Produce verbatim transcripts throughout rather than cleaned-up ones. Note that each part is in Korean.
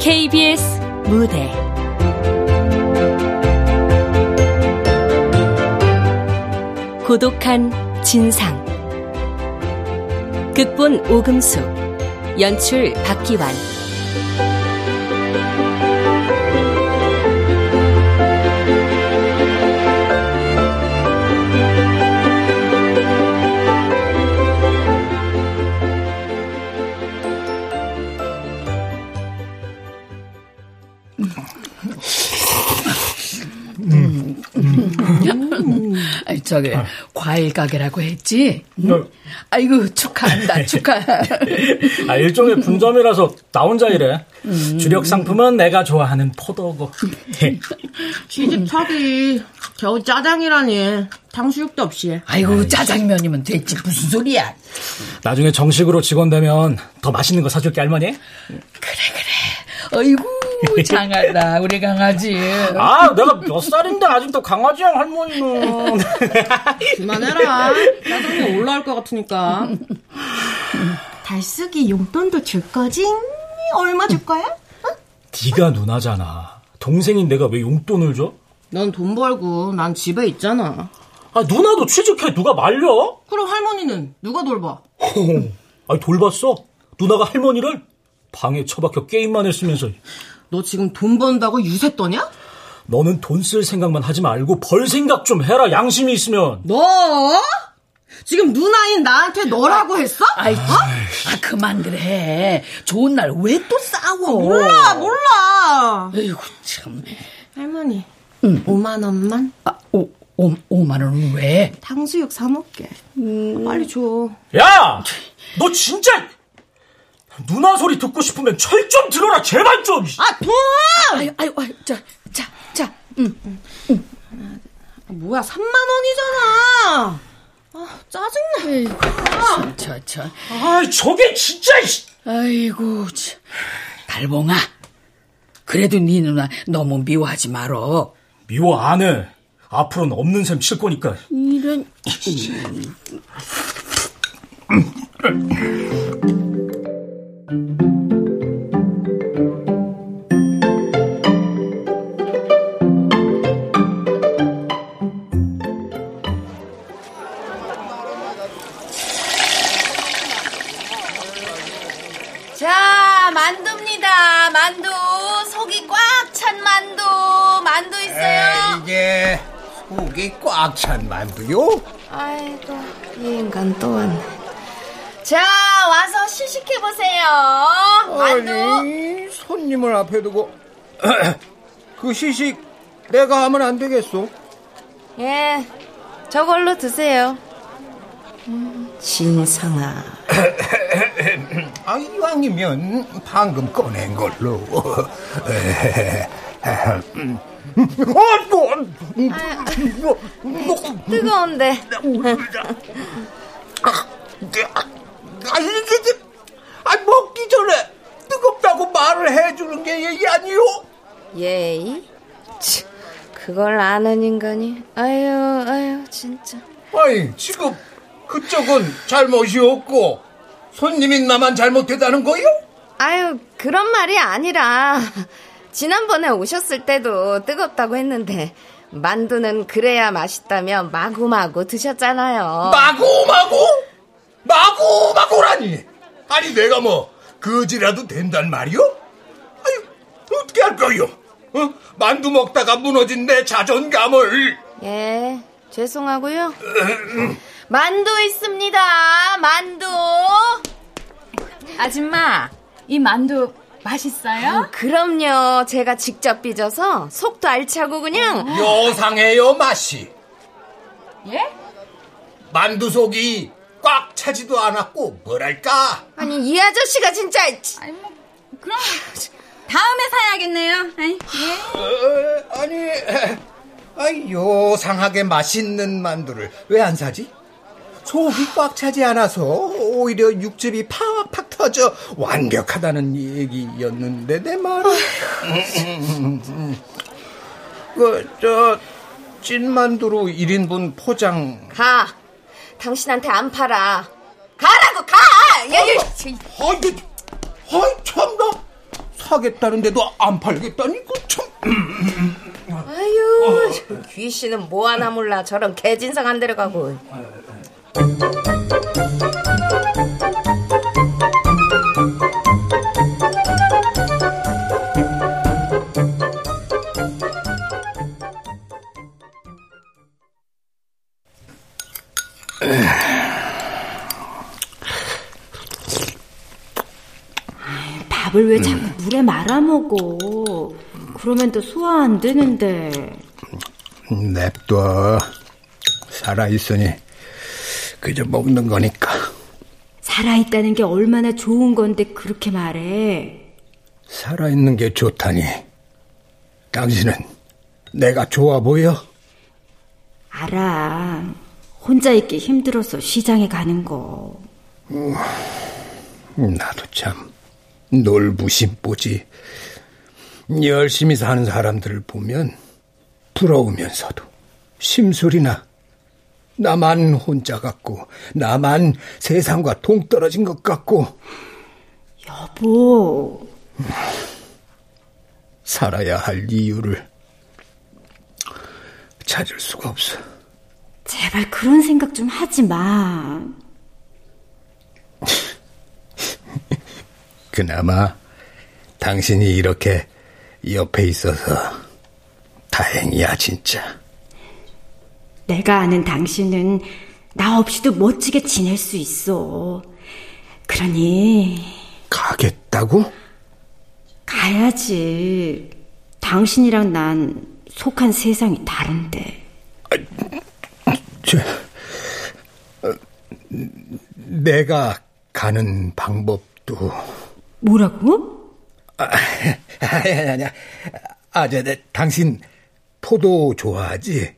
케이비에스 무대 고독한 진상 극본 오금숙 연출 박기완 저기 아. 과일 가게라고 했지? 응? 아이고 축하한다 축하. 아, 일종의 분점이라서 나 혼자 일해. 음. 주력 상품은 내가 좋아하는 포도고. 시집살이 겨우 짜장이라니 탕수육도 없이. 아이고 아이씨. 짜장면이면 됐지 무슨 소리야. 나중에 정식으로 직원 되면 더 맛있는 거 사줄게 할머니. 그래 그래. 아이고. 장하다 우리 강아지. 아 내가 몇 살인데 아직도 강아지랑 할머니는. 그만해라. 짜장면 올라올 것 같으니까. 달숙이 용돈도 줄 거지? 얼마 줄 거야? 어? 네가 누나잖아. 동생인 내가 왜 용돈을 줘? 넌 돈 벌고 난 집에 있잖아. 아 누나도 취직해 누가 말려? 그럼 할머니는 누가 돌봐? 아니 돌봤어? 누나가 할머니를? 방에 처박혀 게임만 했으면서. 너 지금 돈 번다고 유세 떠냐? 너는 돈 쓸 생각만 하지 말고 벌 생각 좀 해라 양심이 있으면. 너? 지금 누나인 나한테 너라고 했어? 아이, 어? 아 그만 그래. 좋은 날 왜 또 싸워? 몰라 몰라. 에이구 참. 할머니 응. 오만 원만? 아, 오, 오, 오만 원은 왜? 탕수육 사 먹게. 음. 빨리 줘. 야! 너 진짜... 누나 소리 듣고 싶으면 철 좀 들어라 제발 좀. 아 돈! 아유 아유 아유 자자자 응. 응. 아, 뭐야 삼만 원이잖아. 아 짜증나. 아이고 저저. 아 저게 진짜. 아이고 참. 달봉아 그래도 네 누나 너무 미워하지 말어. 미워 안 해. 앞으로는 없는 셈 칠 거니까. 이런. 자, 만두입니다. 만두. 속이 꽉 찬 만두. 만두 있어요? 에이, 이게 속이 꽉 찬 만두요? 아이고, 이 인간 또 왔네. 자, 와서 시식해보세요. 만두. 아니, 손님을 앞에 두고. 그 시식 내가 하면 안 되겠어? 예, 저걸로 드세요. 음, 진상아. 아, 이왕이면 방금 꺼낸 걸로. 아, 뜨거운데. 아니, 아니, 먹기 전에 뜨겁다고 말을 해주는 게 예의 아니요? 예의? 그걸 아는 인간이. 아유, 아유, 진짜. 아니, 지금 그쪽은 잘못이 없고 손님인 나만 잘못되다는 거요? 아유, 그런 말이 아니라 지난번에 오셨을 때도 뜨겁다고 했는데 만두는 그래야 맛있다며 마구마구 드셨잖아요. 마구마구? 마구마구라니. 아니 내가 뭐 거지라도 된단 말이요? 아니 어떻게 할 거요? 어? 만두 먹다가 무너진 내 자존감을. 예 죄송하고요. 만두 있습니다. 만두. 아줌마 이 만두 맛있어요? 어, 그럼요. 제가 직접 빚어서 속도 알차고 그냥 요상해요 맛이. 예? 만두 속이 꽉 차지도 않았고 뭐랄까. 아니 이 아저씨가 진짜. 아니 뭐 그럼 다음에 사야겠네요. 아니, 예. 어, 아니 요상하게 맛있는 만두를 왜 안 사지? 속이 꽉 차지 않아서 오히려 육즙이 팍팍 터져 완벽하다는 얘기였는데 내 말은. 그 저 찐만두로 일 인분 포장. 가. 당신한테 안 팔아. 가라고 가. 야, 야, 야. 어이 참나. 사겠다는데도 안 팔겠다니까 참. 아유, 귀씨는 뭐 하나 몰라. 저런 개진상 안 데려가고. 밥을 왜 자꾸 음. 물에 말아먹어. 그러면 또 소화 안 되는데. 냅둬. 살아있으니 그저 먹는 거니까. 살아있다는 게 얼마나 좋은 건데 그렇게 말해. 살아있는 게 좋다니 당신은 내가 좋아 보여? 알아. 혼자 있기 힘들어서 시장에 가는 거. 음, 나도 참 놀부심보지. 열심히 사는 사람들을 보면 부러우면서도 심술이나 나만 혼자 같고 나만 세상과 동떨어진 것 같고. 여보, 살아야 할 이유를 찾을 수가 없어. 제발 그런 생각 좀 하지 마. 그나마 당신이 이렇게 옆에 있어서 다행이야, 진짜. 내가 아는 당신은 나 없이도 멋지게 지낼 수 있어. 그러니. 가겠다고? 가야지. 당신이랑 난 속한 세상이 다른데. 아, 저, 어, 내가 가는 방법도. 뭐라고? 아, 아니, 아니, 아니. 아, 저, 저, 당신 포도 좋아하지?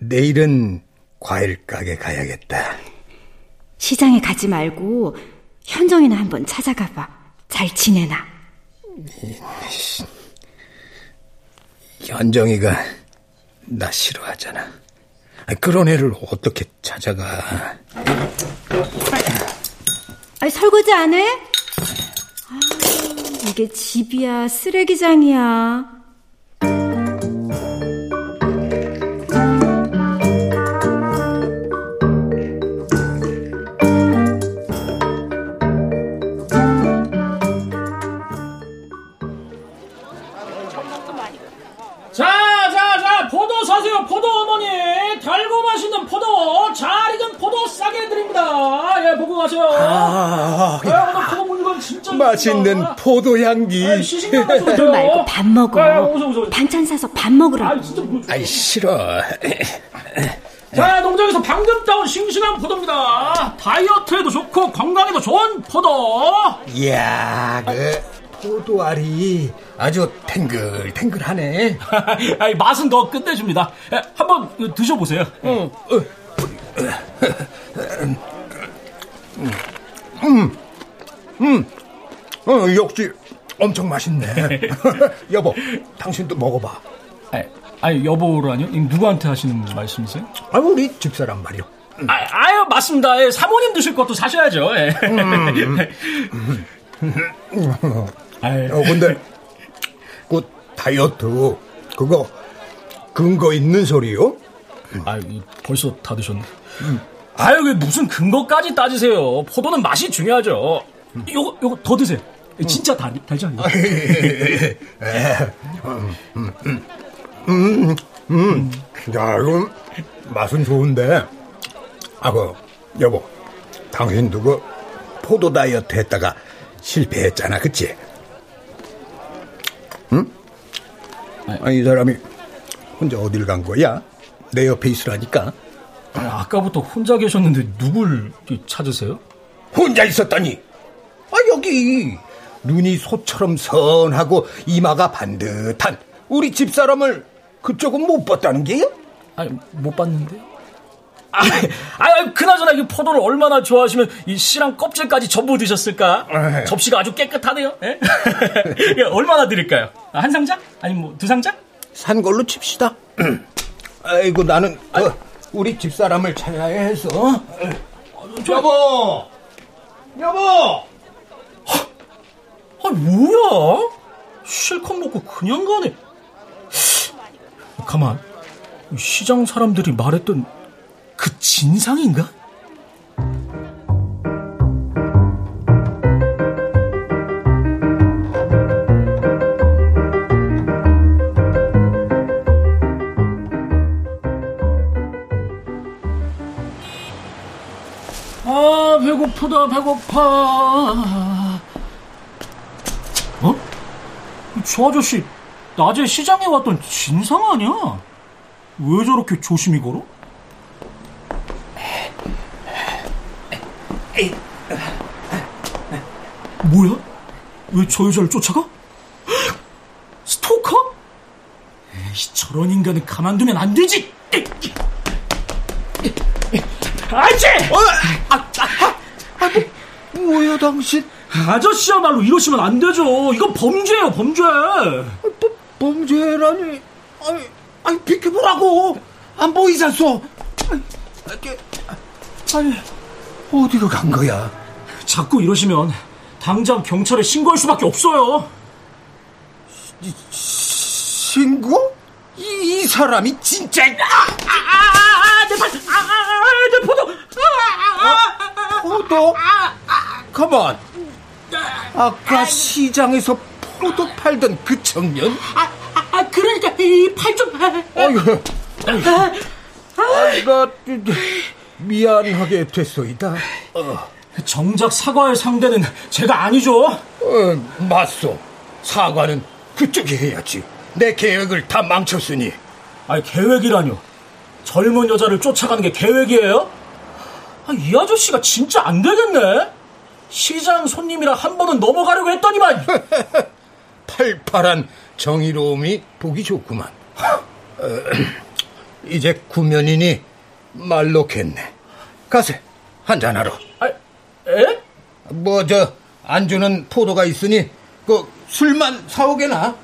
내일은 과일 가게 가야겠다. 시장에 가지 말고 현정이나 한번 찾아가봐. 잘 지내나? 현정이가 나 싫어하잖아. 그런 애를 어떻게 찾아가? 아니, 설거지 안 해? 아유, 이게 집이야, 쓰레기장이야. 자, 자, 자, 포도 사세요, 포도 어머니. 달고 맛있는 포도, 잘 익은 포도 싸게 드립니다. 예, 보고 가세요. 아, 야, 야, 포도 물건 진짜 맛있는 포도 향기. 그거 말고 밥 먹어. 야, 야, 오소, 오소. 반찬 사서 밥 먹으라고. 아이, 진짜 뭐, 아이 싫어. 자, 농장에서 방금 따온 싱싱한 포도입니다. 다이어트에도 좋고 건강에도 좋은 포도. 이야, 그 포도알이 아주 탱글탱글하네. 아이, 맛은 더 끝내줍니다. 한번 드셔보세요. 응. 음, 음, 어, 역시 엄청 맛있네. 여보, 당신도 먹어봐. 아이, 아이, 여보라뇨? 누구한테 하시는 말씀이세요? 아, 우리 집사람 말이요. 음. 아, 아유, 맞습니다. 예, 사모님 드실 것도 사셔야죠. 예. 음, 음. 어, 근데 그 다이어트 그거 근거 있는 소리요? 아유, 벌써 다 드셨네. 음. 아유, 왜 무슨 근거까지 따지세요? 포도는 맛이 중요하죠. 음. 요거 요거 더 드세요. 진짜 달 달지 않나요? 음, 음, 야, 이거 맛은 좋은데. 아, 그 여보, 당신도 그 포도 다이어트 했다가 실패했잖아, 그치? 응? 아니, 이 사람이 혼자 어딜 간 거야? 내 옆에 있으라니까. 아, 아까부터 혼자 계셨는데 누굴 찾으세요? 혼자 있었다니. 아, 여기 눈이 소처럼 선하고 이마가 반듯한 우리 집사람을 그쪽은 못 봤다는 게요? 아니, 못 봤는데요. 아, 아, 그나저나 이 포도를 얼마나 좋아하시면 이 씨랑 껍질까지 전부 드셨을까? 에이. 접시가 아주 깨끗하네요. 얼마나 드릴까요? 한 상자? 아니 뭐 두 상자? 산 걸로 칩시다. 아이고, 나는 아, 어, 우리 집사람을 찾아야 해서. 저, 여보, 여보. 아, 뭐야? 실컷 먹고 그냥 가네. 가만, 시장 사람들이 말했던 그 진상인가? 아, 배고프다, 배고파. 어? 저 아저씨 낮에 시장에 왔던 진상 아니야? 왜 저렇게 조심히 걸어? 뭐야? 왜 저 여자를 쫓아가? 스토커? 에이, 저런 인간은 가만두면 안 되지! 아이씨! 어! 아, 아, 아, 아, 뭐, 뭐예요, 당신? 아저씨야말로 이러시면 안 되죠. 이건 범죄예요, 범죄. 아, 뭐, 범죄라니? 아니, 아니, 비켜보라고. 안 보이잖소. 아니, 아니, 어디로 간 거야? 자꾸 이러시면 당장 경찰에 신고할 수밖에 없어요. 시, 신고? 이, 이 사람이 진짜... 아, 아, 아, 내 발... 아, 아, 내 포도! 아, 아, 포도? 가만, 아까 시장에서 포도 팔던 그 청년? 아, 아, 그러니까 이 팔 좀... 아이고, 아이고, 미안하게 됐소이다. 어. 정작 사과할 상대는 제가 아니죠? 어, 맞소. 사과는 그쪽이 해야지. 내 계획을 다 망쳤으니. 아니, 계획이라뇨? 젊은 여자를 쫓아가는 게 계획이에요? 아, 이 아저씨가 진짜 안 되겠네. 시장 손님이라 한 번은 넘어가려고 했더니만. 팔팔한 정의로움이 보기 좋구만. 어, 이제 구면이니 말 놓겠네. 가세, 한잔하러. 아, 에? 뭐 저 안주는 포도가 있으니 그 술만 사오게나.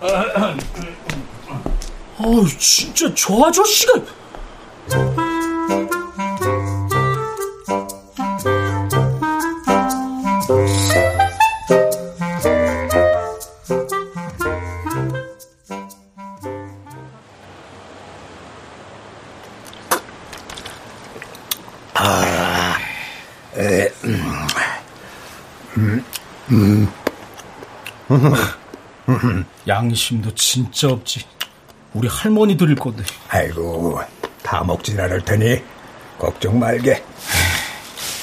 아유, 진짜 저 아저씨가... 아, 에, 음, 음, 음, 음. 양심도 진짜 없지. 우리 할머니 드릴 건데. 아이고, 다 먹진 않을 테니 걱정 말게.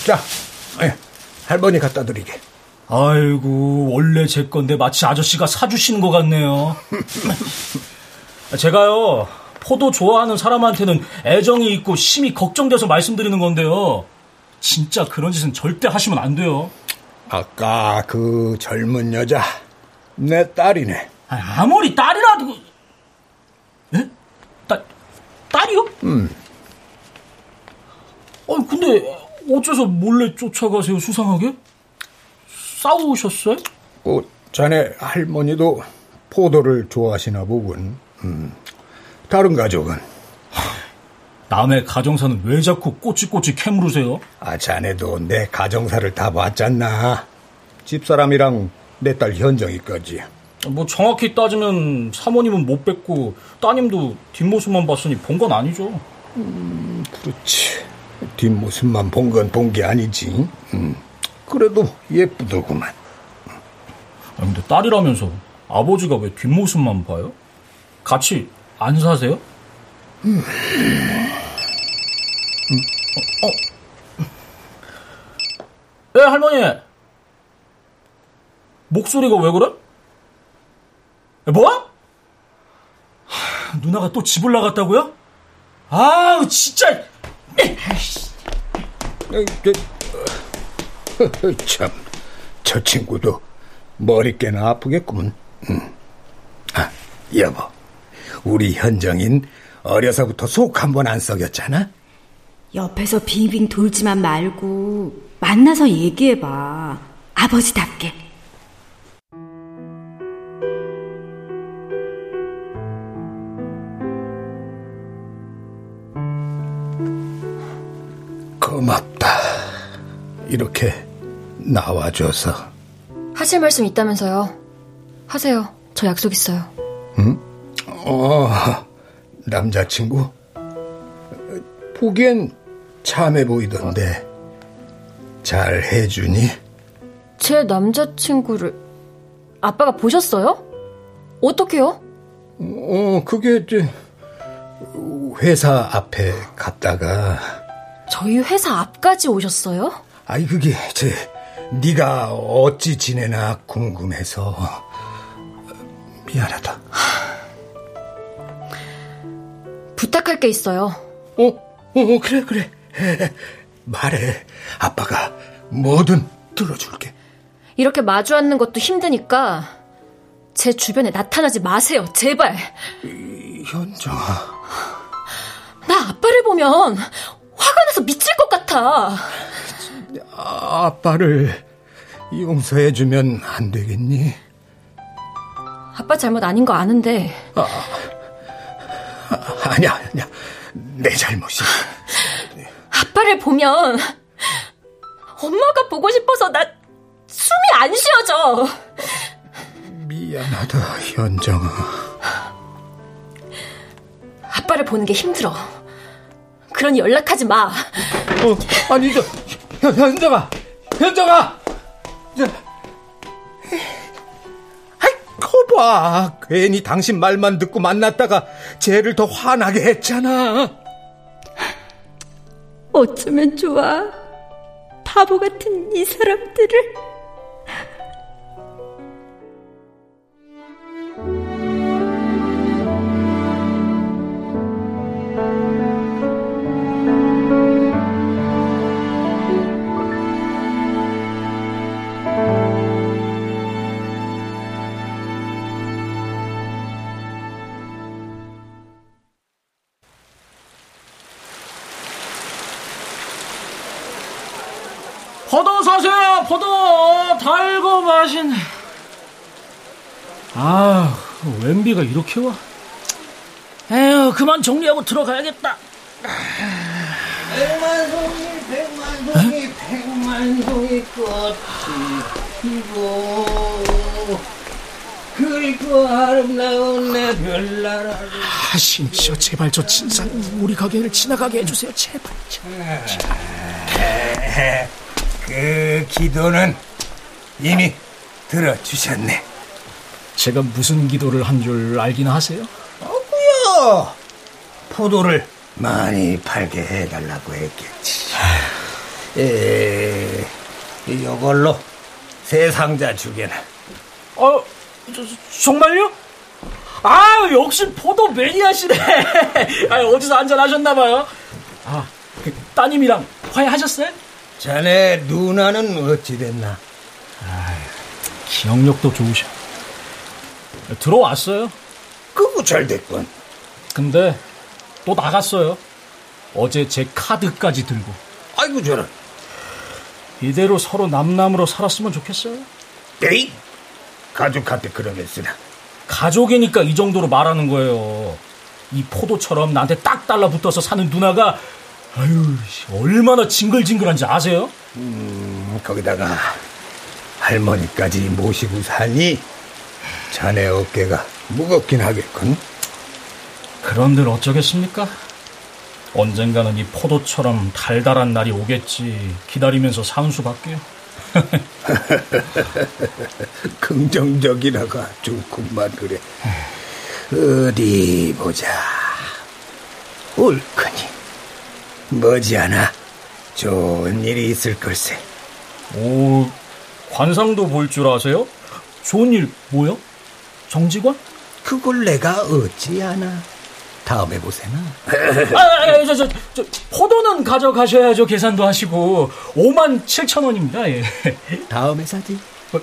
자, 할머니 갖다 드리게. 아이고, 원래 제 건데 마치 아저씨가 사주시는 것 같네요. 제가요, 포도 좋아하는 사람한테는 애정이 있고 심히 걱정돼서 말씀드리는 건데요, 진짜 그런 짓은 절대 하시면 안 돼요. 아까 그 젊은 여자 내 딸이네. 아무리 딸이라도... 네? 딸이요? 음. 아니, 근데 어째서 몰래 쫓아가세요, 수상하게? 싸우셨어요? 어, 자네 할머니도 포도를 좋아하시나 보군. 음. 다른 가족은? 남의 가정사는 왜 자꾸 꼬치꼬치 캐물으세요? 아, 자네도 내 가정사를 다 봤잖아. 집사람이랑 내 딸 현정이까지. 뭐 정확히 따지면 사모님은 못 뵙고 따님도 뒷모습만 봤으니 본 건 아니죠. 음, 그렇지. 뒷모습만 본 건 본 게 아니지. 음, 그래도 예쁘더구만. 아니, 근데 딸이라면서 아버지가 왜 뒷모습만 봐요? 같이 안 사세요? 음. 음. 어, 어. 네, 할머니. 목소리가 왜 그래? 뭐? 하, 누나가 또 집을 나갔다고요? 아우, 진짜. 참, 저 친구도 머리깨나 아프겠구먼. 응. 아, 여보, 우리 현정인 어려서부터 속 한 번 안 썩였잖아? 옆에서 빙빙 돌지만 말고 만나서 얘기해봐, 아버지답게. 고맙다, 이렇게 나와줘서. 하실 말씀 있다면서요. 하세요. 저 약속 있어요. 응? 어, 남자친구? 보기엔 참해 보이던데 잘 해주니? 제 남자친구를 아빠가 보셨어요? 어떻게요? 어, 그게 회사 앞에 갔다가. 저희 회사 앞까지 오셨어요? 아니 그게 제 네가 어찌 지내나 궁금해서. 미안하다. 부탁할 게 있어요. 어? 어 그래 그래 해. 말해. 아빠가 뭐든 들어줄게. 이렇게 마주 앉는 것도 힘드니까 제 주변에 나타나지 마세요. 제발. 현정아, 나 아빠를 보면 화가 나서 미칠 것 같아. 아빠를 용서해주면 안 되겠니? 아빠 잘못 아닌 거 아는데. 아, 아, 아니야 아니야 내 잘못이야. 아빠를 보면 엄마가 보고 싶어서 나 숨이 안 쉬어져. 미안하다 현정아. 아빠를 보는 게 힘들어. 그러니 연락하지 마. 어, 아니 저 현, 현정아 현정아 저, 아이 거봐. 괜히 당신 말만 듣고 만났다가 쟤를 더 화나게 했잖아. 어쩌면 좋아, 바보 같은 이 사람들을. 포도 사세요. 포도 달고 마시네. 아, 웬비가 이렇게 와. 에휴, 그만 정리하고 들어가야겠다. 백만송이 백만송이 백만송이 꽃이 피고 그리고 아름다운 내 별나라. 아, 심지어 제발 저 진상 우리 가게를 지나가게 해주세요. 제발, 제발, 제발. 그 기도는 이미 들어주셨네. 제가 무슨 기도를 한 줄 알기나 하세요? 어구요, 포도를 많이 팔게 해달라고 했겠지. 에, 이걸로 세 상자 주게나. 어, 저, 정말요? 아, 역시 포도 매니아시네. 아, 어디서 한잔하셨나봐요. 아, 그, 따님이랑 화해하셨어요? 자네 누나는 어찌 됐나? 아, 기억력도 좋으셔. 들어왔어요. 그거 잘 됐군. 근데 또 나갔어요. 어제 제 카드까지 들고. 아이고 저런. 이대로 서로 남남으로 살았으면 좋겠어요. 에이, 가족한테 그러겠으나. 가족이니까 이 정도로 말하는 거예요. 이 포도처럼 나한테 딱 달라붙어서 사는 누나가 아유, 얼마나 징글징글한지 아세요? 음, 거기다가 할머니까지 모시고 사니 자네 어깨가 무겁긴 하겠군. 그런들 어쩌겠습니까? 언젠가는 이 포도처럼 달달한 날이 오겠지. 기다리면서 산수 받게요. 긍정적이라가 좋구만. 그래. 어디 보자. 옳거니 머지않아 좋은 일이 있을 걸세. 오, 관상도 볼 줄 아세요? 좋은 일 뭐요? 정직원? 그걸 내가 어찌하나. 다음에 보세나. 아, 아, 저, 저, 저, 포도는 가져가셔야죠. 계산도 하시고. 오만 칠천 원입니다. 예. 다음에 사지. 어,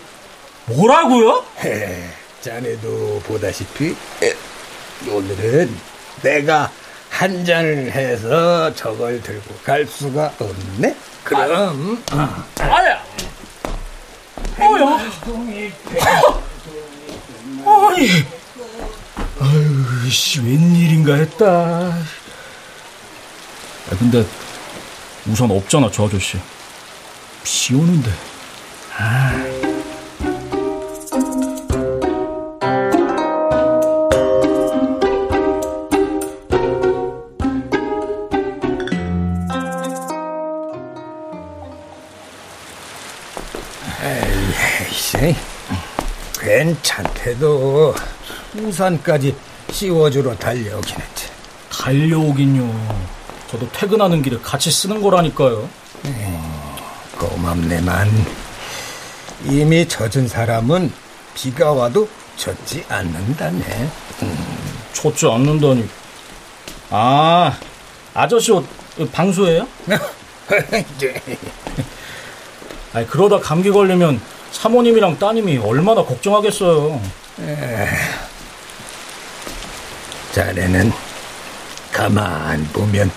뭐라고요? 에, 자네도 보다시피 에, 오늘은 내가 한 잔을 해서 저걸 들고 갈 수가 없네. 그럼. 아, 음. 아야. 뭐야? 아니. 아유, 씨, 웬일인가 했다. 아, 근데 우선 없잖아, 저 아저씨. 비 오는데. 아. 괜찮대도 부산까지 씌워주러 달려오긴 했지. 달려오긴요. 저도 퇴근하는 길을 같이 쓰는 거라니까요. 음, 고맙네만 이미 젖은 사람은 비가 와도 젖지 않는다네. 음. 젖지 않는다니. 아, 아저씨 옷 방수예요? 아니, 그러다 감기 걸리면 사모님이랑 따님이 얼마나 걱정하겠어요. 에이, 자네는 가만 보면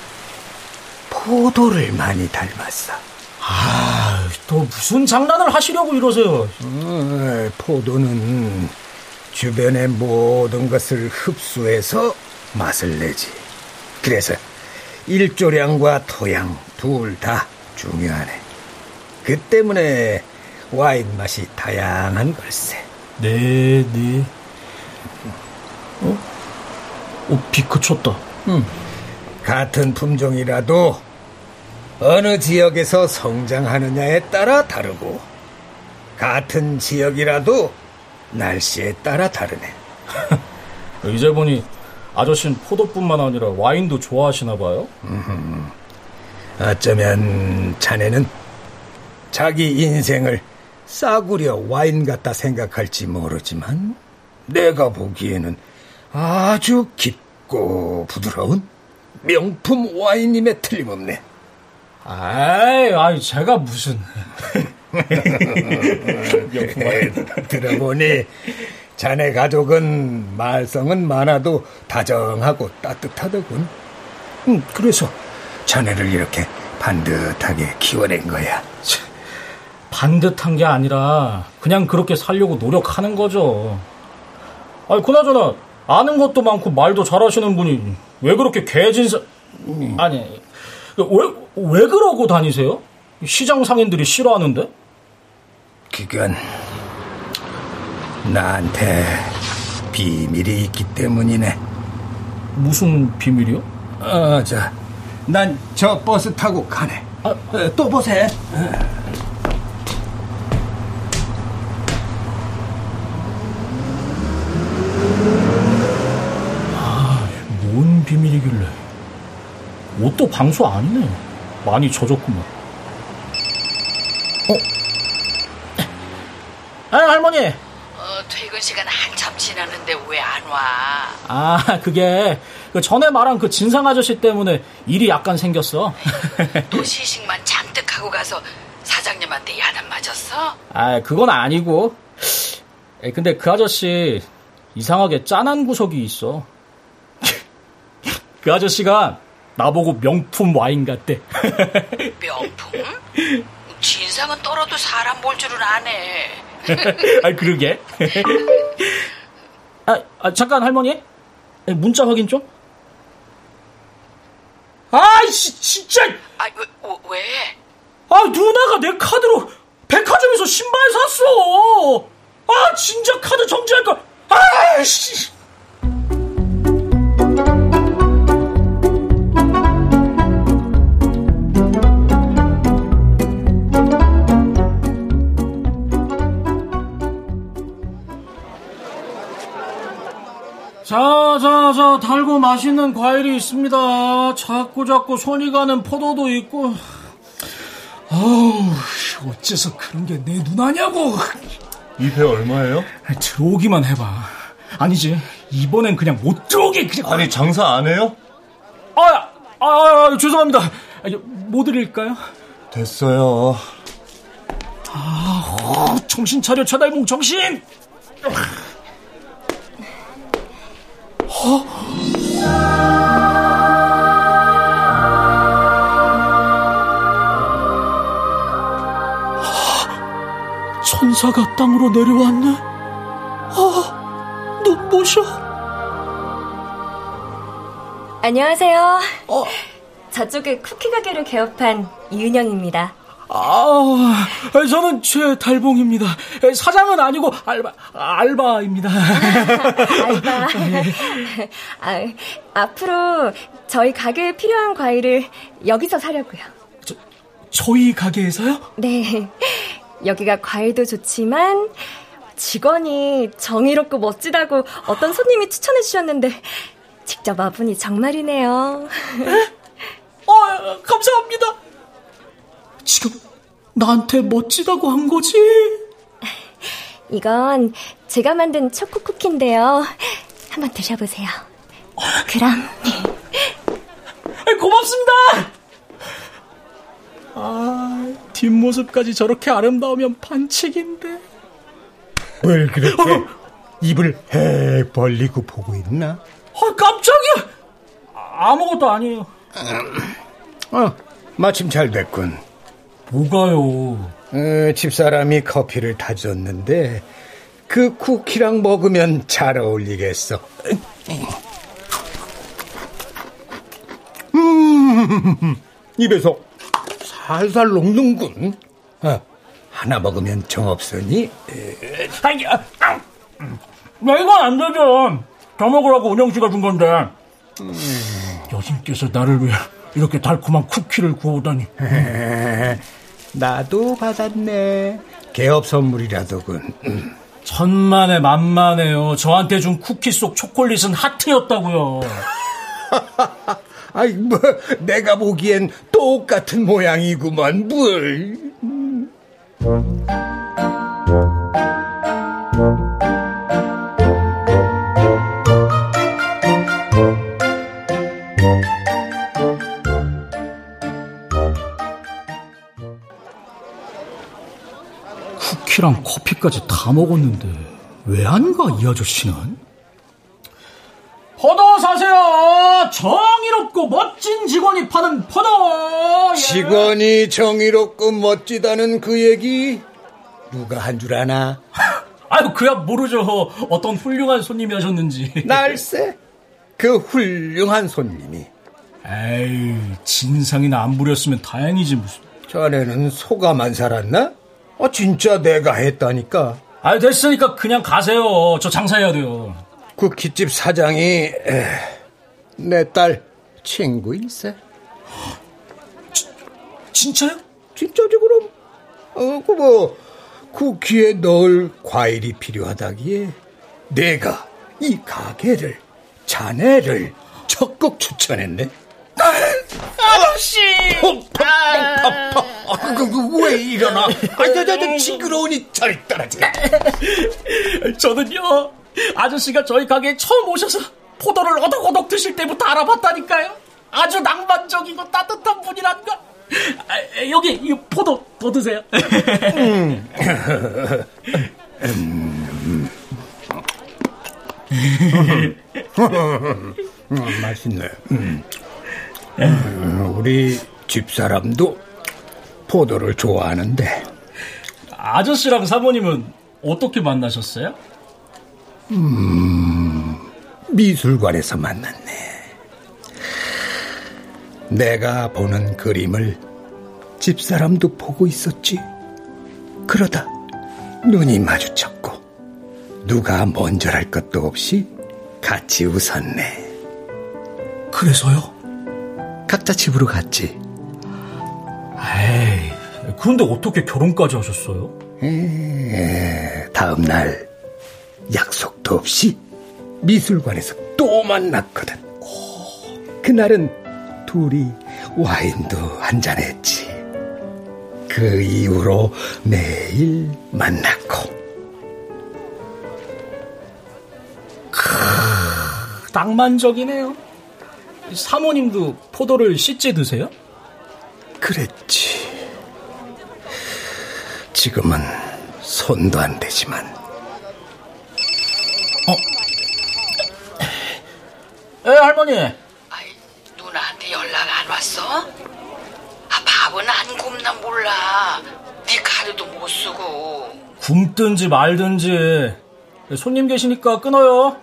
포도를 많이 닮았어. 아, 또 무슨 장난을 하시려고 이러세요. 음, 포도는 주변의 모든 것을 흡수해서 맛을 내지. 그래서 일조량과 토양 둘 다 중요하네. 그 때문에 와인 맛이 다양한 걸세. 네, 네. 어? 어, 비 그쳤다. 응. 같은 품종이라도 어느 지역에서 성장하느냐에 따라 다르고, 같은 지역이라도 날씨에 따라 다르네. 이제 보니 아저씨는 포도뿐만 아니라 와인도 좋아하시나 봐요. 음, 어쩌면 자네는 자기 인생을 싸구려 와인 같다 생각할지 모르지만, 내가 보기에는 아주 깊고 부드러운 명품 와인임에 틀림없네. 아이, 아이 제가 무슨 명품 와인. 들어보니 자네 가족은 말썽은 많아도 다정하고 따뜻하더군. 음, 그래서 자네를 이렇게 반듯하게 키워낸 거야. 반듯한 게 아니라 그냥 그렇게 살려고 노력하는 거죠. 아니, 그나저나 아는 것도 많고 말도 잘하시는 분이 왜 그렇게 개진사... 아니, 왜, 왜 그러고 다니세요? 시장 상인들이 싫어하는데? 그건 나한테 비밀이 있기 때문이네. 무슨 비밀이요? 어, 자, 난 저 버스 타고 가네. 아, 어, 또 보세. 뭔 비밀이길래. 옷도 방수 아니네. 많이 젖었구만. 어? 아, 할머니. 어, 퇴근 시간 한참 지났는데 왜 안 와? 아, 그게 그 전에 말한 그 진상 아저씨 때문에 일이 약간 생겼어. 또 시식만 잔뜩 하고 가서 사장님한테 야단 맞았어? 아, 그건 아니고. 근데 그 아저씨 이상하게 짠한 구석이 있어. 그 아저씨가 나보고 명품 와인 같대. 명품? 진상은 떨어도 사람 볼 줄은 아네. 아, 그러게. 아, 아, 잠깐 할머니. 문자 확인 좀. 아이씨, 진짜. 아, 왜? 아, 누나가 내 카드로 백화점에서 신발 샀어. 아, 진짜 카드 정지할 걸. 아이씨. 자, 자, 자, 달고 맛있는 과일이 있습니다. 자꾸 자꾸 손이 가는 포도도 있고. 아우, 어째서 그런 게 내 누나냐고. 이 배 얼마예요? 들어오기만 해봐. 아니지, 이번엔 그냥 못 들어오게. 그냥. 아니, 장사 안 해요? 아, 아, 아, 죄송합니다. 뭐 드릴까요? 됐어요. 아, 어, 정신 차려, 최달봉 정신. 아, 천사가 땅으로 내려왔네. 아, 눈부셔. 안녕하세요. 어. 저쪽에 쿠키 가게를 개업한 이은영입니다. 아, 저는 최달봉입니다. 사장은 아니고 알바, 알바입니다. 알바. 아, 앞으로 저희 가게에 필요한 과일을 여기서 사려고요. 저, 저희 가게에서요? 네. 여기가 과일도 좋지만 직원이 정의롭고 멋지다고 어떤 손님이 추천해 주셨는데 직접 와보니 정말이네요. 아, 감사합니다. 지금 나한테 멋지다고 한 거지? 이건 제가 만든 초코 쿠키인데요. 한번 드셔보세요. 그럼. 고맙습니다. 아, 뒷모습까지 저렇게 아름다우면 반칙인데. 뭘 그렇게 어. 입을 헤 벌리고 보고 있나? 아, 깜짝이야. 아무것도 아니에요. 어, 마침 잘 됐군. 뭐가요? 어, 집사람이 커피를 다줬는데 그 쿠키랑 먹으면 잘 어울리겠어. 음, 입에서 살살 녹는군. 어, 하나 먹으면 정없으니. 아니, 아, 아, 나 이건 안 되죠. 더 먹으라고 은영씨가 준 건데. 음. 여신께서 나를 위해 이렇게 달콤한 쿠키를 구워오다니. 음. 나도 받았네. 개업 선물이라더군. 음. 천만에 만만해요. 저한테 준 쿠키 속 초콜릿은 하트였다고요. 아이, 뭐, 내가 보기엔 똑같은 모양이구만, 뭘. 음. 쿠키랑 커피까지 다 먹었는데 왜 안 가, 이 아저씨는? 포도 사세요. 정의롭고 멋진 직원이 파는 포도. 예. 직원이 정의롭고 멋지다는 그 얘기 누가 한 줄 아나? 아유, 그야 모르죠. 어떤 훌륭한 손님이 하셨는지. 날쎄, 그 훌륭한 손님이. 에이, 진상이나 안 부렸으면 다행이지 무슨. 자네는 속아만 살았나? 아, 진짜 내가 했다니까. 아유, 됐으니까 그냥 가세요. 저 장사해야 돼요. 쿠키집 사장이 내 딸 친구일세. 지, 진짜요? 진짜지 그럼. 어, 그 뭐 쿠키에 넣을 과일이 필요하다기에 내가 이 가게를, 자네를 적극 추천했네. 아저씨. 왜 이러나. 아저저저 징그러우니 저리 떨어지라. 저는요, 아저씨가 저희 가게에 처음 오셔서 포도를 오독오독 드실 때부터 알아봤다니까요. 아주 낭만적이고 따뜻한 분이란 걸. 아, 여기 이 포도 더 드세요. 음. 음. 음, 맛있네. 음. 음, 우리 집사람도 포도를 좋아하는데. 아저씨랑 사모님은 어떻게 만나셨어요? 음, 미술관에서 만났네. 내가 보는 그림을 집사람도 보고 있었지. 그러다 눈이 마주쳤고 누가 먼저랄 것도 없이 같이 웃었네. 그래서요? 각자 집으로 갔지. 에이, 그런데 어떻게 결혼까지 하셨어요? 에이, 다음 날 약속도 없이 미술관에서 또 만났거든. 오. 그날은 둘이 와인도 한잔했지. 그 이후로 매일 만났고. 크, 낭만적이네요. 사모님도 포도를 씻지 드세요? 그랬지. 지금은 손도 안 되지만. 예, 할머니. 아이, 누나한테 연락 안 왔어? 아, 밥은 안 굶나 몰라. 네 카드도 못 쓰고. 굶든지 말든지. 손님 계시니까 끊어요.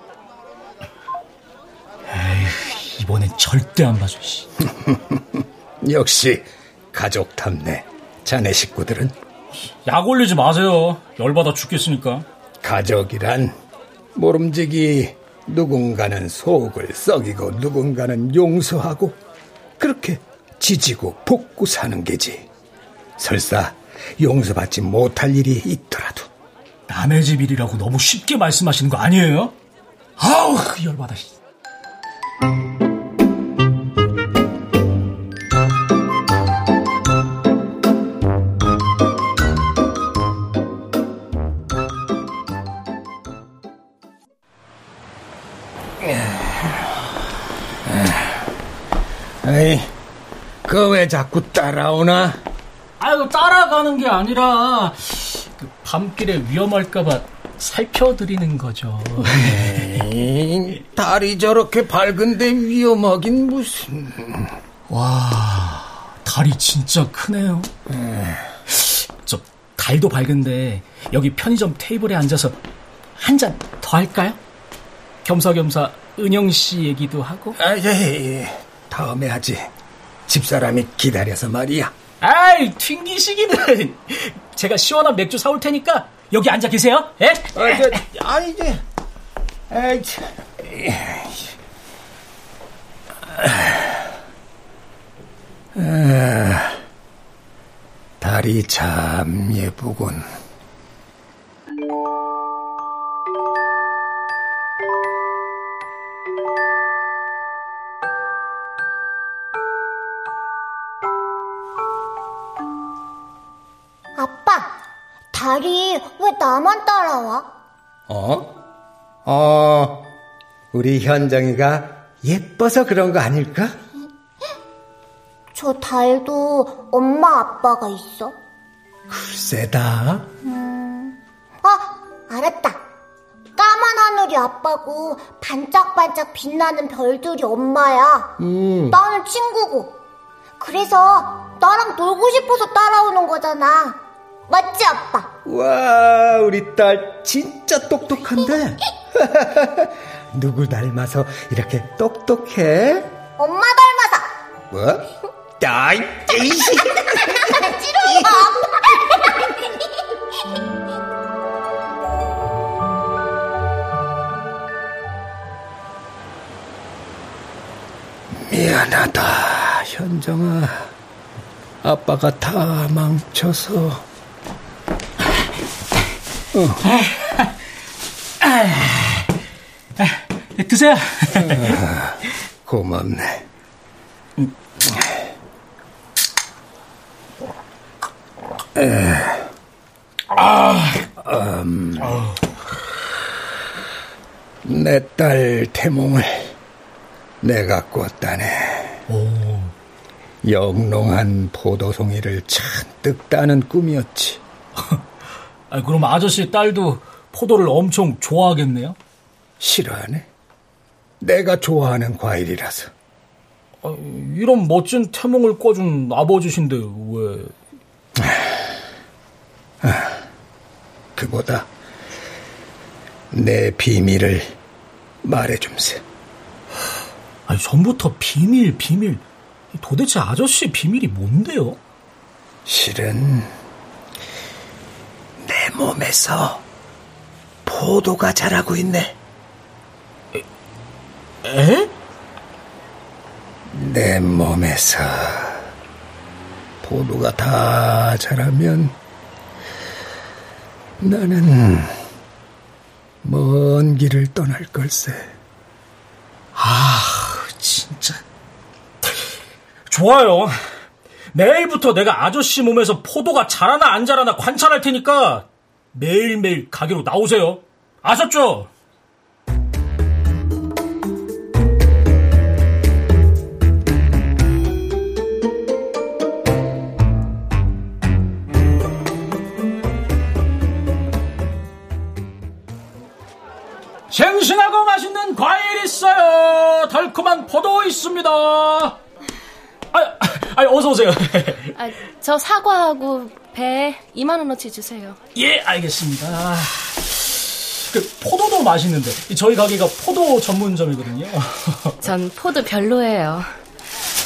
에휴, 이번엔 절대 안 봐줘. 역시 가족 탐내. 자네 식구들은? 약 올리지 마세요. 열받아 죽겠으니까. 가족이란 모름지기 누군가는 속을 썩이고 누군가는 용서하고 그렇게 지지고 볶고 사는 게지. 설사 용서받지 못할 일이 있더라도 남의 집 일이라고 너무 쉽게 말씀하시는 거 아니에요? 아우 열받아. 에이, 그 왜 자꾸 따라오나? 아유, 따라가는 게 아니라 그 밤길에 위험할까봐 살펴드리는 거죠. 에이, 달이 저렇게 밝은데 위험하긴 무슨. 와, 달이 진짜 크네요. 에이. 저 달도 밝은데 여기 편의점 테이블에 앉아서 한 잔 더 할까요? 겸사겸사 은영씨 얘기도 하고. 아, 예, 예. 다음에 하지. 집사람이 기다려서 말이야. 아이, 튕기시기는. 제가 시원한 맥주 사올 테니까 여기 앉아 계세요. 예? 아, 이제, 아, 이제. 아이, 참. 아, 달이 참 예쁘군. 달이 왜 나만 따라와? 어? 어, 우리 현정이가 예뻐서 그런 거 아닐까? 저 달도 엄마 아빠가 있어? 글쎄다. 음, 어, 알았다. 까만 하늘이 아빠고 반짝반짝 빛나는 별들이 엄마야. 음. 나는 친구고. 그래서 나랑 놀고 싶어서 따라오는 거잖아. 맞지, 아빠? 와, 우리 딸 진짜 똑똑한데? 누굴 닮아서 이렇게 똑똑해? 엄마 닮아서. 뭐? 아이, 에이씨. 찌르고. 미안하다, 현정아. 아빠가 다 망쳐서. 어. 아, 아, 아, 드세요. 아, 고맙네. 아, 음, 내 딸 태몽을 내가 꿨다네. 오. 영롱한 포도송이를 잔뜩 따는 꿈이었지. 아, 그럼 아저씨 딸도 포도를 엄청 좋아하겠네요? 싫어하네. 내가 좋아하는 과일이라서. 아, 이런 멋진 태몽을 꿔준 아버지신데 왜... 아, 그보다 내 비밀을 말해줌세. 아니, 전부터 비밀, 비밀. 도대체 아저씨 비밀이 뭔데요? 실은... 내 몸에서 포도가 자라고 있네. 에? 에? 내 몸에서 포도가 다 자라면 나는 먼 길을 떠날 걸세. 아, 진짜. 좋아요. 내일부터 내가 아저씨 몸에서 포도가 자라나 안 자라나 관찰할 테니까 매일매일 가게로 나오세요. 아셨죠? 싱싱하고 맛있는 과일 있어요. 달콤한 포도 있습니다. 아, 아, 어서 오세요. 아, 저 사과하고 배 이만 원어치 주세요. 예, 알겠습니다. 그 포도도 맛있는데 저희 가게가 포도 전문점이거든요. 전 포도 별로예요.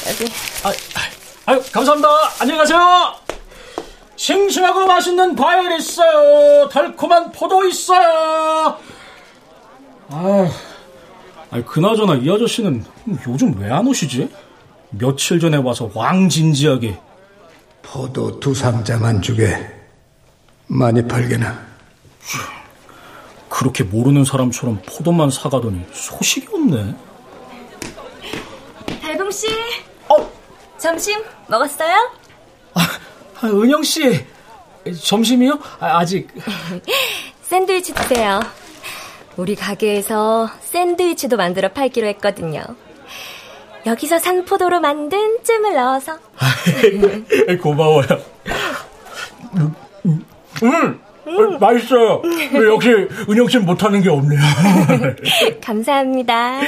여기. 아, 아유, 감사합니다. 안녕히 가세요. 싱싱하고 맛있는 과일 있어요. 달콤한 포도 있어요. 아, 아니, 그나저나 이 아저씨는 요즘 왜 안 오시지? 며칠 전에 와서 왕진지하게. 포도 두 상자만 주게. 많이 팔게나. 그렇게 모르는 사람처럼 포도만 사가더니 소식이 없네. 달봉씨. 어? 점심 먹었어요? 아, 아, 은영씨. 점심이요? 아, 아직. 샌드위치 드세요. 우리 가게에서 샌드위치도 만들어 팔기로 했거든요. 여기서 산 포도로 만든 잼을 넣어서. 고마워요. 음, 음, 음, 음. 맛있어요. 역시 은영 씨는 못하는 게 없네요. 감사합니다.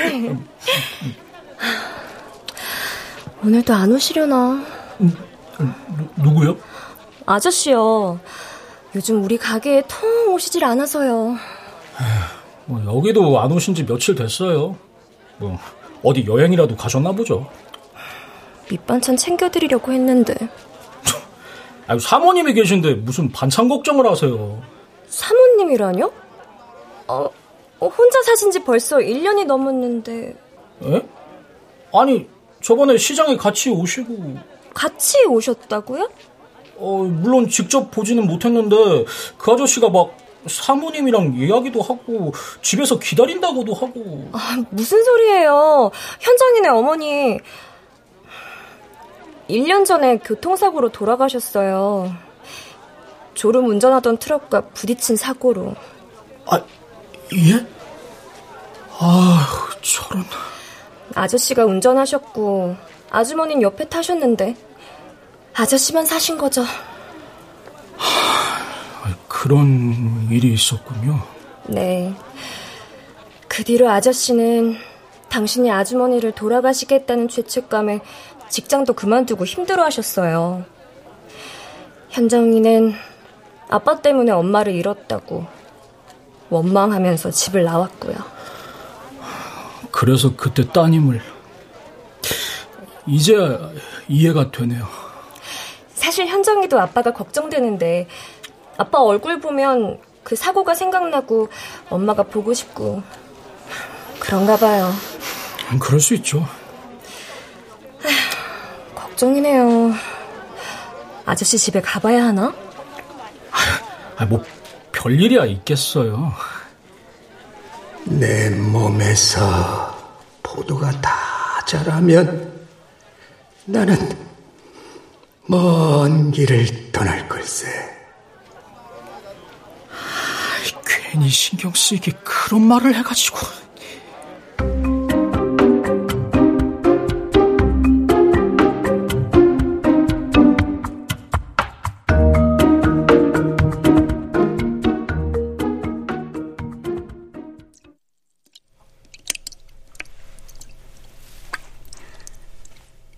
오늘도 안 오시려나? 음, 음, 누, 누구요? 아저씨요. 요즘 우리 가게에 텅 오시질 않아서요. 뭐 여기도 안 오신 지 며칠 됐어요. 뭐 어디 여행이라도 가셨나 보죠. 밑반찬 챙겨드리려고 했는데. 아유, 사모님이 계신데 무슨 반찬 걱정을 하세요. 사모님이라뇨? 어, 혼자 사신 지 벌써 일 년이 넘었는데. 에? 아니, 저번에 시장에 같이 오시고. 같이 오셨다고요? 어, 물론 직접 보지는 못했는데 그 아저씨가 막 사모님이랑 이야기도 하고 집에서 기다린다고도 하고. 아, 무슨 소리예요. 현정이네 어머니. 일 년 전에 교통사고로 돌아가셨어요. 졸음 운전하던 트럭과 부딪힌 사고로. 아, 예? 아, 저런. 아저씨가 운전하셨고 아주머니는 옆에 타셨는데 아저씨만 사신 거죠. 하, 그런 일이 있었군요. 네. 그 뒤로 아저씨는 당신이 아주머니를 돌아가시게 했다는 죄책감에 직장도 그만두고 힘들어하셨어요. 현정이는 아빠 때문에 엄마를 잃었다고 원망하면서 집을 나왔고요. 그래서 그때 따님을 이제 이해가 되네요. 사실 현정이도 아빠가 걱정되는데 아빠 얼굴 보면 그 사고가 생각나고 엄마가 보고 싶고 그런가 봐요. 그럴 수 있죠. 걱정이네요. 아저씨 집에 가봐야 하나? 아, 뭐 별일이야 있겠어요. 내 몸에서 포도가 다 자라면 나는 먼 길을 떠날 걸세. 아, 괜히 신경 쓰이게 그런 말을 해가지고.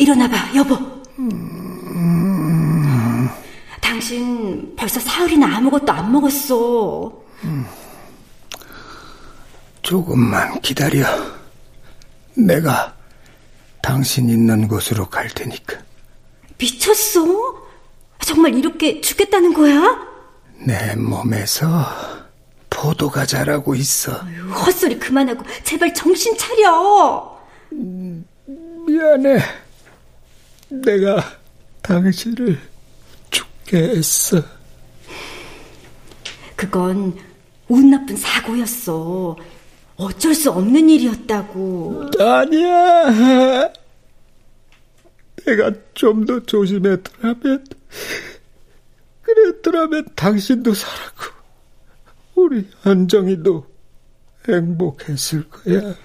일어나봐, 여보. 음... 당신 벌써 사흘이나 아무것도 안 먹었어. 음... 조금만 기다려. 내가 당신 있는 곳으로 갈 테니까. 미쳤어? 정말 이렇게 죽겠다는 거야? 내 몸에서 포도가 자라고 있어. 어휴, 헛소리 그만하고 제발 정신 차려. 음, 미안해. 내가 당신을 죽게 했어. 그건 운 나쁜 사고였어. 어쩔 수 없는 일이었다고. 아니야. 내가 좀 더 조심했더라면, 그랬더라면 당신도 살았고 우리 현정이도 행복했을 거야.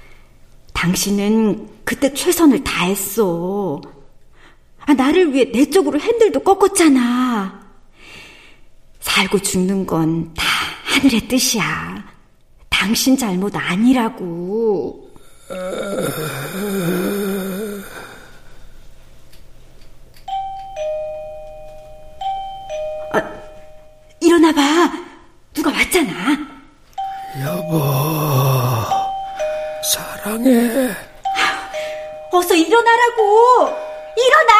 당신은 그때 최선을 다했어. 아, 나를 위해 내 쪽으로 핸들도 꺾었잖아. 살고 죽는 건 다 하늘의 뜻이야. 당신 잘못 아니라고. 아, 일어나봐. 누가 왔잖아. 여보, 사랑해. 아, 어서 일어나라고. 일어나!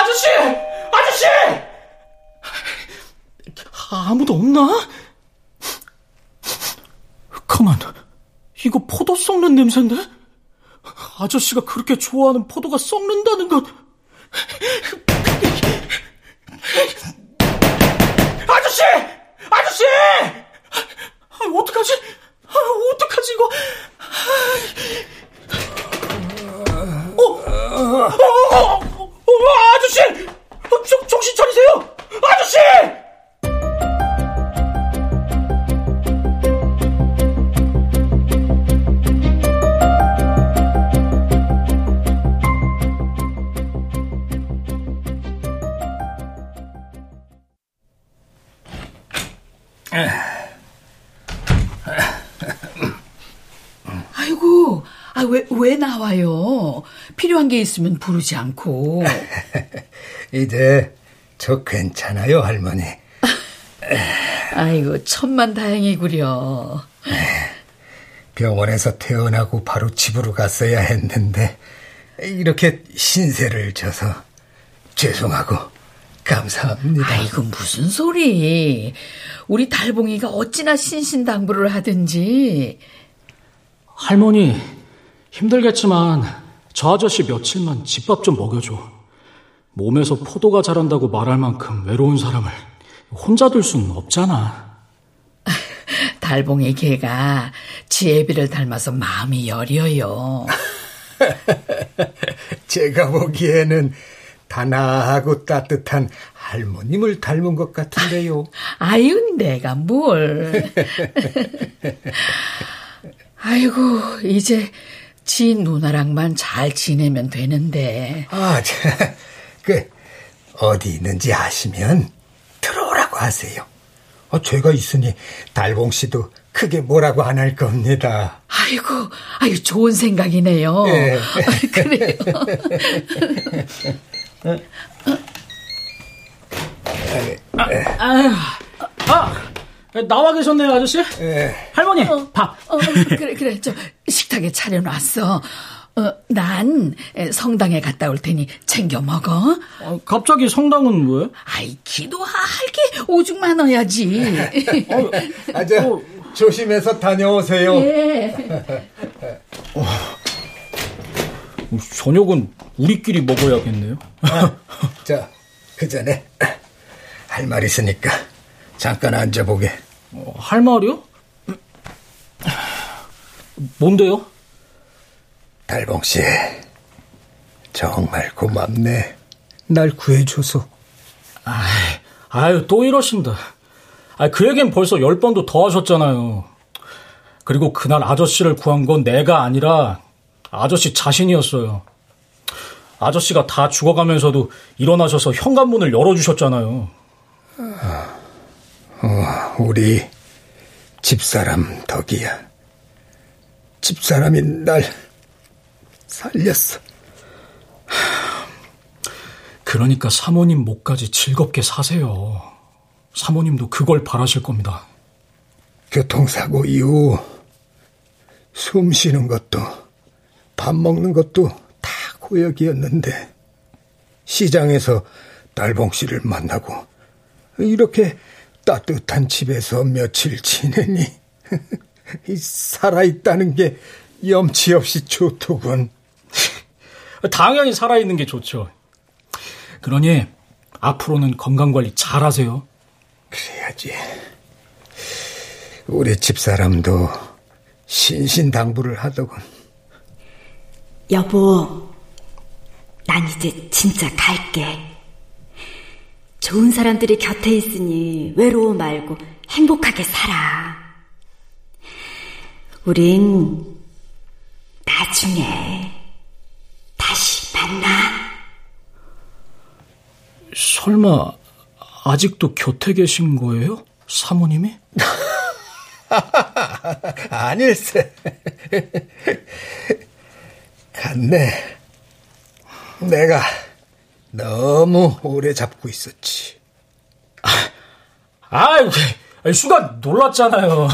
아저씨! 아저씨! 아무도 없나? 가만, 이거 포도 썩는 냄새인데? 아저씨가 그렇게 좋아하는 포도가 썩는다는 건. 아저씨! 아저씨! 아, 왜, 왜 나와요? 필요한 게 있으면 부르지 않고. 이제 저 괜찮아요, 할머니. 아이고, 천만 다행이구려. 병원에서 퇴원하고 바로 집으로 갔어야 했는데 이렇게 신세를 져서 죄송하고 감사합니다. 아이고, 무슨 소리. 우리 달봉이가 어찌나 신신당부를 하든지. 할머니, 힘들겠지만 저 아저씨 며칠만 집밥 좀 먹여줘. 몸에서 포도가 자란다고 말할 만큼 외로운 사람을 혼자 둘 수는 없잖아. 달봉이 걔가 지혜비를 닮아서 마음이 여려요. 제가 보기에는 단아하고 따뜻한 할머님을 닮은 것 같은데요. 아유, 내가 뭘. 아이고, 이제 지 누나랑만 잘 지내면 되는데. 아, 자, 그 어디 있는지 아시면 들어오라고 하세요. 어, 제가 있으니 달봉 씨도 크게 뭐라고 안 할 겁니다. 아이고, 아유, 좋은 생각이네요. 네. 그래요. 아, 아유, 아, 나와 계셨네요, 아저씨. 네. 할머니, 어, 밥. 어, 그래, 그래, 저 식탁에 차려놨어. 어, 난 성당에 갔다 올 테니 챙겨 먹어. 아, 갑자기 성당은 왜? 아이, 기도할게 오죽 많아야지. 어, 아저 어. 조심해서 다녀오세요. 예. 어, 저녁은 우리끼리 먹어야겠네요. 아, 자, 그 전에 할 말 있으니까 잠깐 앉아보게. 어, 할 말이요? 뭔데요? 달봉 씨, 정말 고맙네. 날 구해줘서. 아이, 아유, 또 이러신다. 아, 그 얘기는 벌써 열 번도 더 하셨잖아요. 그리고 그날 아저씨를 구한 건 내가 아니라 아저씨 자신이었어요. 아저씨가 다 죽어가면서도 일어나셔서 현관문을 열어주셨잖아요. 아, 어, 우리 집사람 덕이야. 집사람이 날 살렸어. 그러니까 사모님 목까지 즐겁게 사세요. 사모님도 그걸 바라실 겁니다. 교통사고 이후 숨 쉬는 것도 밥 먹는 것도 다 고역이었는데 시장에서 달봉 씨를 만나고 이렇게 따뜻한 집에서 며칠 지내니 살아있다는 게 염치 없이 좋더군. 당연히 살아있는 게 좋죠. 그러니 앞으로는 건강관리 잘하세요. 그래야지. 우리 집사람도 신신당부를 하더군. 여보, 난 이제 진짜 갈게. 좋은 사람들이 곁에 있으니 외로워 말고 행복하게 살아. 우린 나중에 다시 만나. 설마 아직도 곁에 계신 거예요? 사모님이? 아닐세. 갔네. 내가 너무 오래 잡고 있었지. 아, 아유, 순간 놀랐잖아요.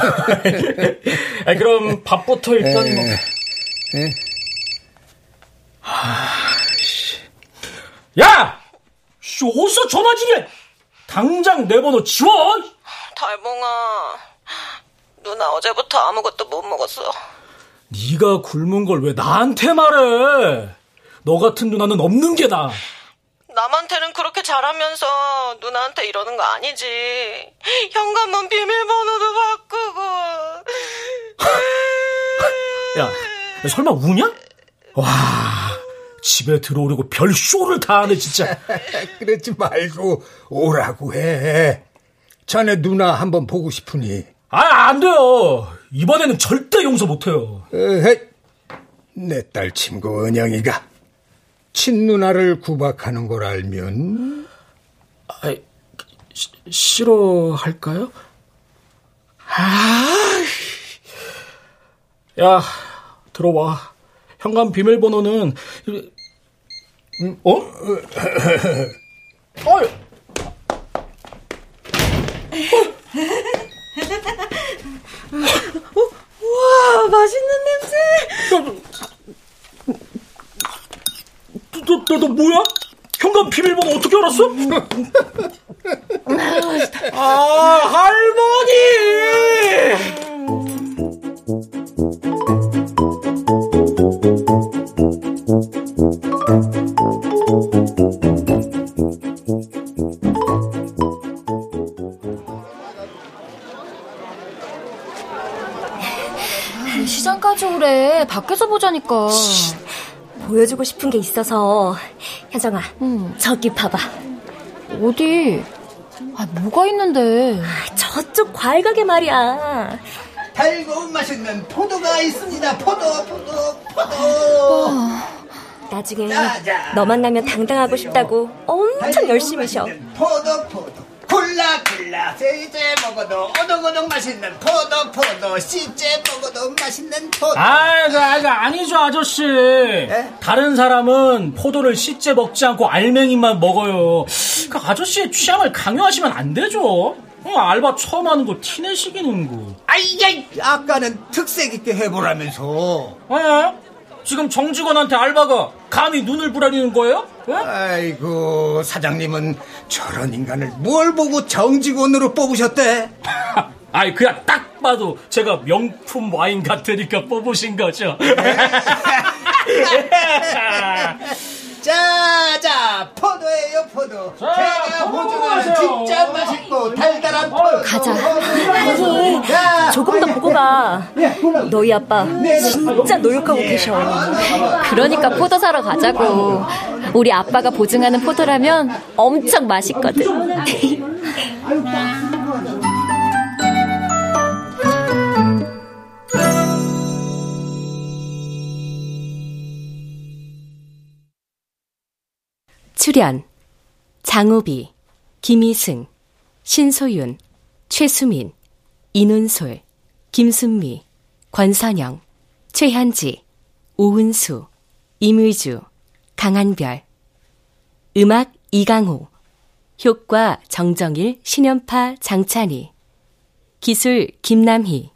아니, 그럼 밥부터 일단 먹... 네. 아씨, 야, 씨, 어디서 전화지게? 당장 내 번호 지워. 달봉아, 누나 어제부터 아무것도 못 먹었어. 네가 굶은 걸 왜 나한테 말해? 너 같은 누나는 없는 게 나. 남한테는 그렇게 잘하면서 누나한테 이러는 거 아니지. 현관문 비밀번호도 바꾸고. 야, 설마 우냐? 와, 집에 들어오려고 별 쇼를 다 하네 진짜. 그러지 말고 오라고 해. 자네 누나 한번 보고 싶으니. 아, 안 돼요. 이번에는 절대 용서 못해요. 내 딸 친구 은영이가 친누나를 구박하는 걸 알면. 아, 시, 싫어할까요? 아, 야, 들어와. 현관 비밀번호는 어? 어이. 어? 와, 맛있는 냄새. 너, 너, 너 뭐야? 현관 비밀번호 어떻게 알았어? 아, 할머니! 시장까지 오래. 밖에서 보자니까. 쉿. 보여주고 싶은 게 있어서. 현정아, 응. 저기 봐봐. 어디? 아, 뭐가 있는데? 아, 저쪽 과일 가게 말이야. 달고 맛있는 포도가 있습니다. 포도, 포도, 포도. 아, 나중에 너 만나면 당당하고 싶다고 엄청 열심히 셔. 포도, 포도. 콜라 콜라 세제 먹어도 오독오독 맛있는 포도 포도 씨제 먹어도 맛있는 포도. 아이고 아이고 아니죠 아저씨. 에? 다른 사람은 포도를 씨제 먹지 않고 알맹이만 먹어요. 그 아저씨의 취향을 강요하시면 안 되죠. 어, 알바 처음 하는 거 티내시기는 거. 아이야 아까는 특색 있게 해보라면서. 에? 지금 정직원한테 알바가 감히 눈을 부라리는 거예요? 응? 아이고 사장님은 저런 인간을 뭘 보고 정직원으로 뽑으셨대? 아이 그냥 딱 봐도 제가 명품 와인 같으니까 뽑으신 거죠. 자자 포도예요 포도. 자, 제가 보증하는 진짜 맛있고 달달한 포도. 가자. 가자. 조금 더 보고 가. 너희 아빠 진짜 노력하고 계셔. 그러니까 포도 사러 가자고. 우리 아빠가 보증하는 포도라면 엄청 맛있거든. 출연 장우비, 김희승, 신소윤, 최수민, 이눈솔, 김순미, 권선영, 최현지, 오은수, 임의주, 강한별. 음악 이강호, 효과 정정일, 신연파 장찬희, 기술 김남희.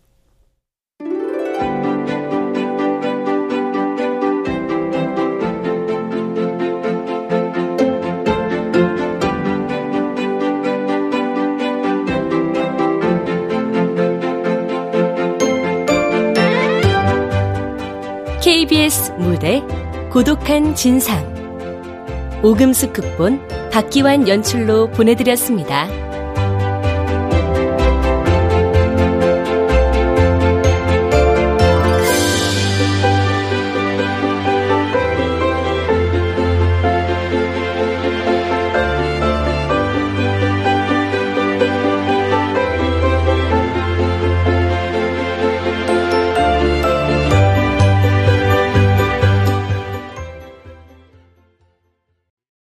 케이비에스 무대 고독한 진상 오금숙 극본 박기완 연출로 보내드렸습니다.